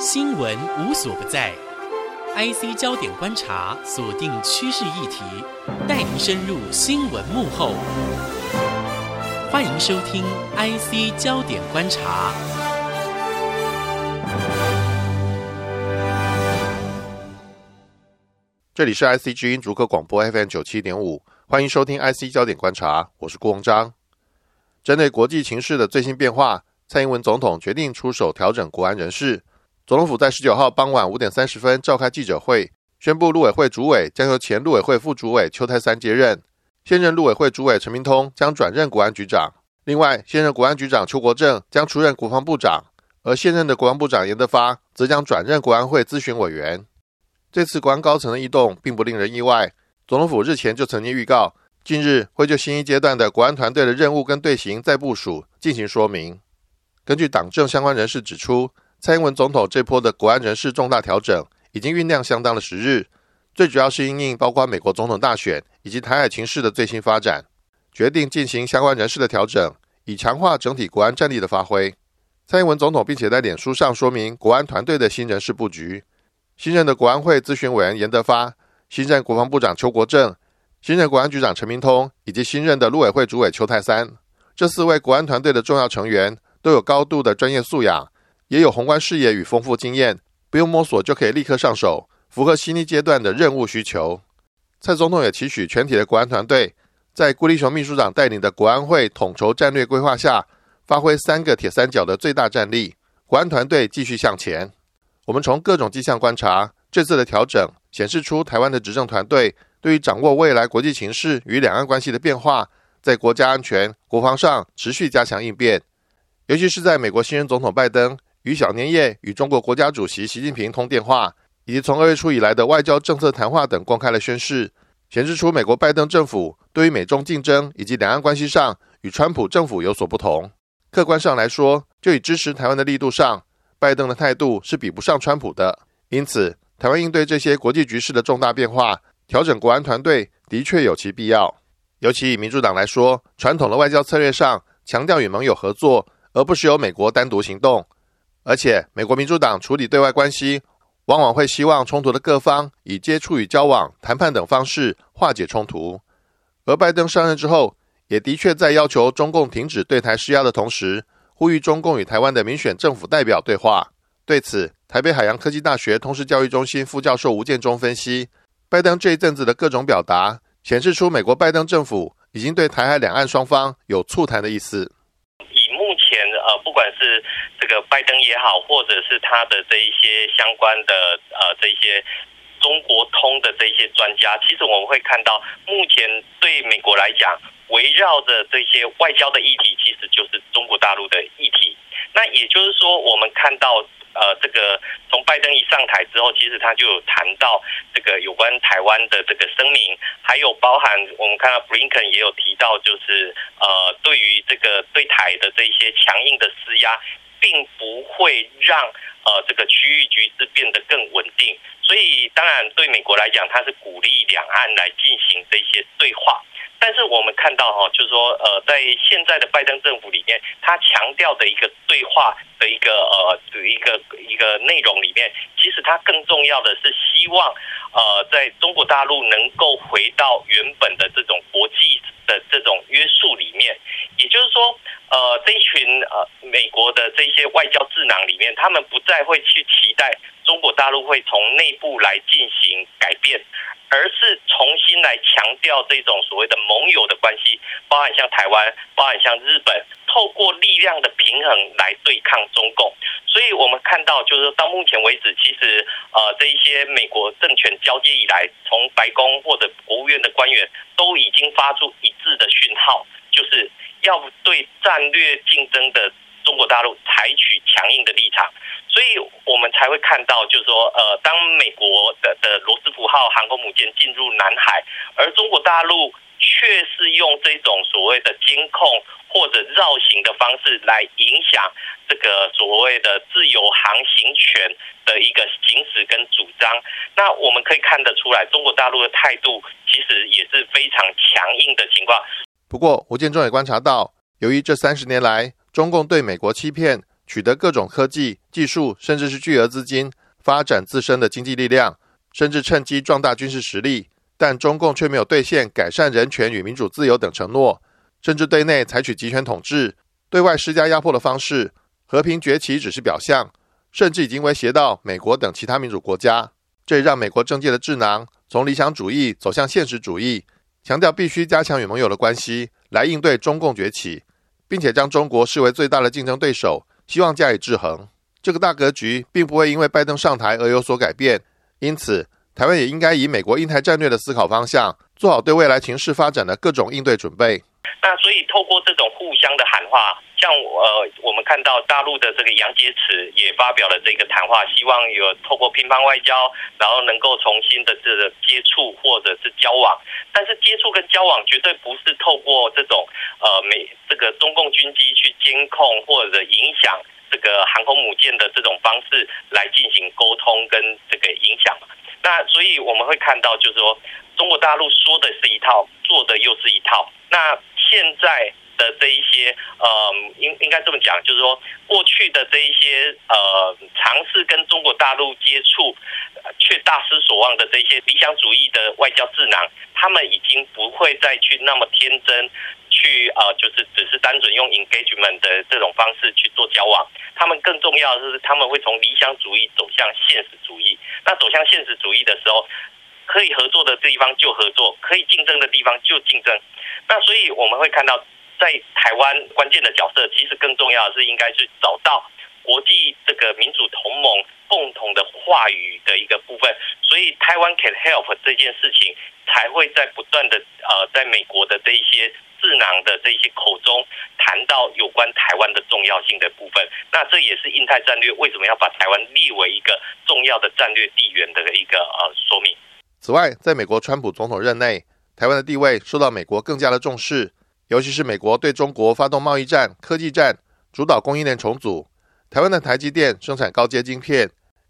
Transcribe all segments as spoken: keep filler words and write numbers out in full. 新闻无所不在 I C 焦点观察，锁定趋势议题，带您深入新闻幕后。欢迎收听 I C 焦点观察。这里是 I C 之音竹科广播 F M 九十七点五， 欢迎收听 I C 焦点观察，我是顾鸿章。针对国际情势的最新变化，蔡英文总统决定出手调整国安人事。总统府在十九号傍晚五点三十分召开记者会，宣布陆委会主委将由前陆委会副主委邱泰三接任，现任陆委会主委陈明通将转任国安局长。另外，现任国安局长邱国正将出任国防部长，而现任的国防部长严德发则将转任国安会咨询委员。这次国安高层的异动并不令人意外，总统府日前就曾经预告，近日会就新一阶段的国安团队的任务跟队形再部署进行说明。根据党政相关人士指出，蔡英文总统这波的国安人事重大调整已经酝酿相当的时日，最主要是因应包括美国总统大选以及台海情势的最新发展，决定进行相关人事的调整，以强化整体国安战力的发挥。蔡英文总统并且在脸书上说明国安团队的新人事布局，新任的国安会咨询委员严德发、新任国防部长邱国正、新任国安局长陈明通以及新任的陆委会主委邱泰三，这四位国安团队的重要成员都有高度的专业素养，也有宏观视野与丰富经验，不用摸索就可以立刻上手，符合新一阶段的任务需求。蔡总统也期许全体的国安团队在顾立雄秘书长带领的国安会统筹战略规划下，发挥三个铁三角的最大战力，国安团队继续向前。我们从各种迹象观察，这次的调整显示出台湾的执政团队对于掌握未来国际情势与两岸关系的变化，在国家安全、国防上持续加强应变。尤其是在美国新任总统拜登于小年夜与中国国家主席习近平通电话，以及从二月初以来的外交政策谈话等公开的宣示，显示出美国拜登政府对于美中竞争以及两岸关系上与川普政府有所不同。客观上来说，就以支持台湾的力度上，拜登的态度是比不上川普的。因此，台湾应对这些国际局势的重大变化，调整国安团队的确有其必要。尤其以民主党来说，传统的外交策略上强调与盟友合作，而不是由美国单独行动。而且美国民主党处理对外关系，往往会希望冲突的各方以接触与交往、谈判等方式化解冲突。而拜登上任之后，也的确在要求中共停止对台施压的同时，呼吁中共与台湾的民选政府代表对话。对此，台北海洋科技大学通识教育中心副教授吴建中分析，拜登这一阵子的各种表达，显示出美国拜登政府已经对台海两岸双方有促谈的意思。呃，不管是这个拜登也好，或者是他的这一些相关的呃这一些中国通的这一些专家，其实我们会看到，目前对美国来讲，围绕着这些外交的议题，其实就是中国大陆的议题。那也就是说，我们看到呃这个从拜登一上台之后，其实他就有谈到这个有关台湾的这个声明，还有包含我们看到布林肯也有提到，就是呃对于这个对台的这一些强硬的施压，并不会让呃这个区域局势变得更稳定。所以当然对美国来讲，它是鼓励两岸来进行这些对话。但是我们看到哈，就是说，呃，在现在的拜登政府里面，他强调的一个对话的一个呃的一个一个内容里面，其实他更重要的是希望，呃，在中国大陆能够回到原本的这种国际的这种约束里面。也就是说，呃，这一群呃美国的这些外交智囊里面，他们不再会去期待中国大陆会从内部来进行改变。而是重新来强调这种所谓的盟友的关系，包含像台湾，包含像日本，透过力量的平衡来对抗中共。所以我们看到，就是到目前为止，其实呃这一些美国政权交接以来，从白宫或者国务院的官员都已经发出一致的讯号，就是要对战略竞争的中国大陆采取强硬的立场。所以我们才会看到，就是说，呃，当美国的的罗斯福号航空母舰进入南海，而中国大陆却是用这种所谓的监控或者绕行的方式来影响这个所谓的自由航行权的一个行使跟主张。那我们可以看得出来，中国大陆的态度其实也是非常强硬的情况。不过，吴建中也观察到，由于这三十年来，中共对美国欺骗取得各种科技、技术，甚至是巨额资金，发展自身的经济力量，甚至趁机壮大军事实力。但中共却没有兑现改善人权与民主自由等承诺，甚至对内采取集权统治、对外施加压迫的方式，和平崛起只是表象，甚至已经威胁到美国等其他民主国家。这让美国政界的智囊从理想主义走向现实主义，强调必须加强与盟友的关系来应对中共崛起，并且将中国视为最大的竞争对手，希望加以制衡。这个大格局并不会因为拜登上台而有所改变，因此台湾也应该以美国印太战略的思考方向，做好对未来情势发展的各种应对准备。那所以透过这种互相的喊话，像呃我们看到大陆的这个杨洁篪也发表了这个谈话，希望有透过乒乓外交，然后能够重新的这个接触或者是交往。但是接触跟交往绝对不是透过这种呃美这个中共军机去监控或者影响这个航空母舰的这种方式来进行沟通跟这个影响。那所以我们会看到，就是说中国大陆说的是一套，做的又是一套。那现在的这一些呃应应该这么讲，就是说过去的这一些呃尝试跟中国大陆接触却大失所望的这些理想主义的外交智囊，他们已经不会再去那么天真去呃就是只是单纯用 engagement 的这种方式去做交往。他们更重要的是，他们会从理想主义走向现实主义。那走向现实主义的时候，可以合作的地方就合作，可以竞争的地方就竞争。那所以我们会看到，在台湾关键的角色，其实更重要的是应该去找到国际这个民主同盟共同的话语的一个部分。所以台湾 can help 这件事情，才会在不断的呃，在美国的这一些智囊的这些口中谈到有关台湾的重要性的部分。那这也是印太战略为什么要把台湾列为一个重要的战略地缘的一个呃说明。此外，在美国川普总统任内，台湾的地位受到美国更加的重视，尤其是美国对中国发动贸易战、科技战，主导供应链重组，台湾的台积电生产高阶晶片，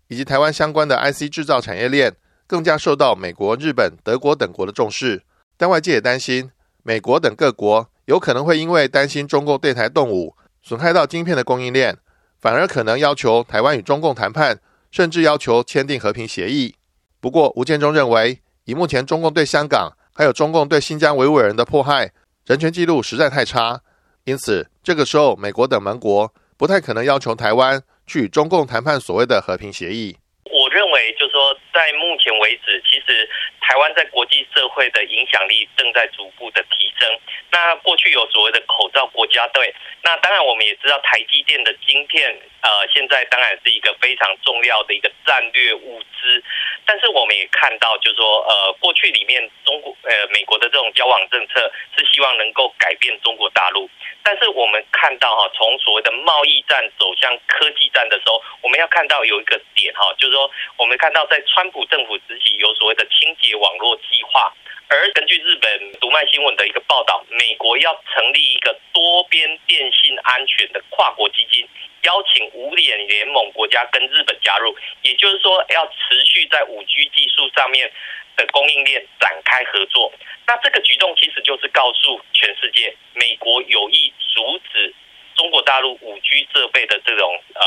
以及台湾相关的 I C 制造产业链更加受到美国、日本、德国等国的重视。但外界也担心美国等各国有可能会因为担心中共对台动武，损害到晶片的供应链，反而可能要求台湾与中共谈判，甚至要求签订和平协议。不过吴建中认为，以目前中共对香港还有中共对新疆维吾尔人的迫害，人权记录实在太差，因此这个时候美国等盟国不太可能要求台湾去与中共谈判所谓的和平协议。我认为就是说，在目前为止，其实台湾在国际社会的影响力正在逐步的提升。那过去有所谓的口罩国家队，那当然我们也知道台积电的晶片呃，现在当然是一个非常重要的一个战略物资。但是我们也看到，就是说呃，过去里面中国呃美国的这种交往政策是希望能够改变中国大陆，但是我们看到哈，从所谓的贸易战走向科技战的时候，我们要看到有一个点哈，就是说我们看到在川普政府时期有所谓的清洁网络计划。而根据日本读卖新闻的一个报道，美国要成立一个多边电信安全的跨国基金，邀请五眼联盟国家跟日本加入，也就是说要持续在 五 G 技术上面的供应链展开合作。那这个举动其实就是告诉全世界，美国有意阻止中国大陆 五 G 设备的这种呃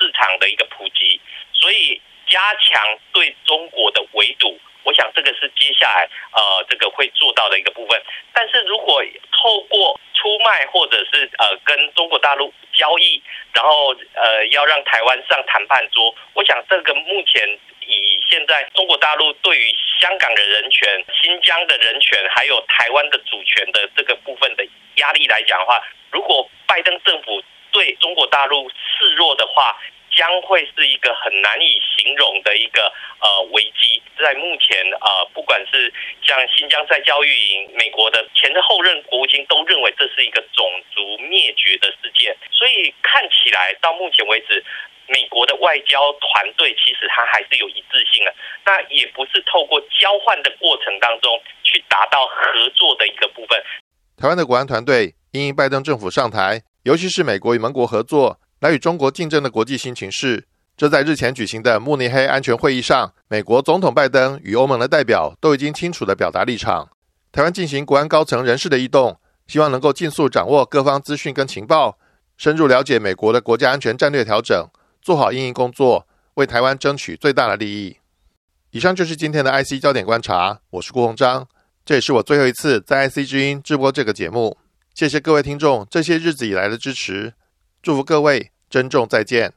市场的一个普及，所以加强对中国的围堵。我想这个是接下来呃这个会做到的一个部分。但是如果透过出卖或者是呃跟中国大陆交易，然后呃要让台湾上谈判桌，我想这个目前以现在中国大陆对于香港的人权、新疆的人权还有台湾的主权的这个部分的压力来讲的话，如果拜登政府对中国大陆示弱的话，将会是一个很难以形容的一个呃危机。在目前呃，不管是像新疆在教育营，美国的前任后任国务卿都认为这是一个种族灭绝的事件，所以看起来到目前为止，美国的外交团队其实它还是有一致性的，那也不是透过交换的过程当中去达到合作的一个部分。台湾的国安团队因应拜登政府上台，尤其是美国与盟国合作来与中国竞争的国际新情势，这在日前举行的慕尼黑安全会议上，美国总统拜登与欧盟的代表都已经清楚地表达立场。台湾进行国安高层人士的异动，希望能够尽速掌握各方资讯跟情报，深入了解美国的国家安全战略调整，做好因应工作，为台湾争取最大的利益。以上就是今天的 I C 焦点观察，我是顾鸿章，这也是我最后一次在 I C 之音直播这个节目。谢谢各位听众这些日子以来的支持，祝福各位，珍重再见。